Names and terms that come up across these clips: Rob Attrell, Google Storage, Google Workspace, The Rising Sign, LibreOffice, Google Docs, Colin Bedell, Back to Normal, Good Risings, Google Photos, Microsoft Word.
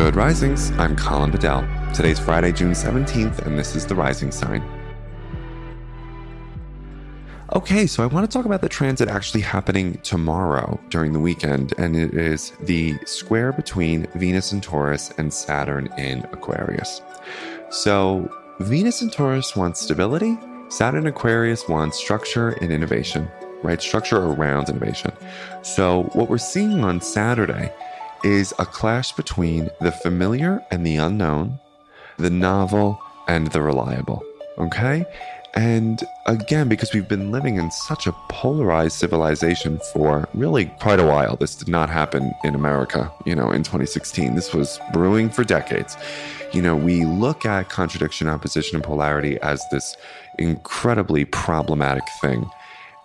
Good Risings, I'm Colin Bedell. Today's Friday, June 17th, and this is The Rising Sign. Okay, so I want to talk about the transit actually happening tomorrow during the weekend, and it is the square between Venus in Taurus and Saturn in Aquarius. So Venus in Taurus wants stability, Saturn in Aquarius wants structure and innovation, right? Structure around innovation. So what we're seeing on Saturday is a clash between the familiar and the unknown, the novel and the reliable, okay? And again, because we've been living in such a polarized civilization for really quite a while, this did not happen in America, in 2016. This was brewing for decades. We look at contradiction, opposition, and polarity as this incredibly problematic thing.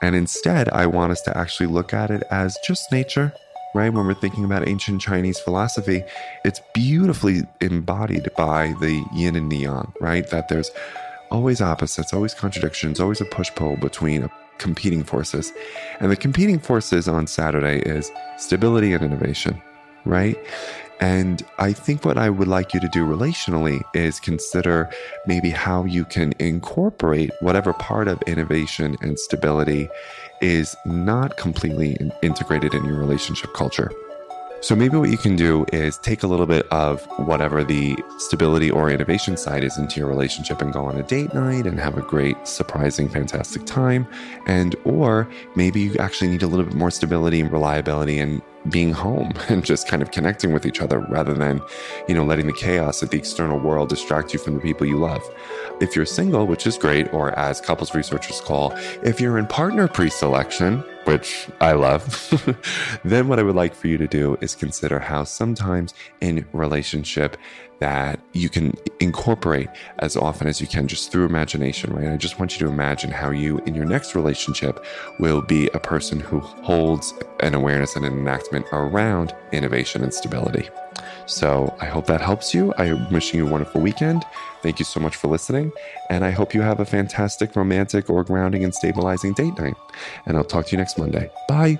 And instead, I want us to actually look at it as just nature. Right? When we're thinking about ancient Chinese philosophy, it's beautifully embodied by the yin and yang, right? That there's always opposites, always contradictions, always a push-pull between competing forces. And the competing forces on Saturday is stability and innovation, right? And I think what I would like you to do relationally is consider maybe how you can incorporate whatever part of innovation and stability is not completely integrated in your relationship culture. So maybe what you can do is take a little bit of whatever the stability or innovation side is into your relationship and go on a date night and have a great, surprising, fantastic time. And or maybe you actually need a little bit more stability and reliability and being home and just kind of connecting with each other rather than, letting the chaos of the external world distract you from the people you love. If you're single, which is great, or as couples researchers call, if you're in partner pre-selection, which I love, then what I would like for you to do is consider how sometimes in relationship that you can incorporate as often as you can just through imagination, right? I just want you to imagine how you in your next relationship will be a person who holds an awareness and an enactment around innovation and stability. So I hope that helps you. I'm wishing you a wonderful weekend. Thank you so much for listening. And I hope you have a fantastic, romantic, or grounding and stabilizing date night. And I'll talk to you next Monday. Bye.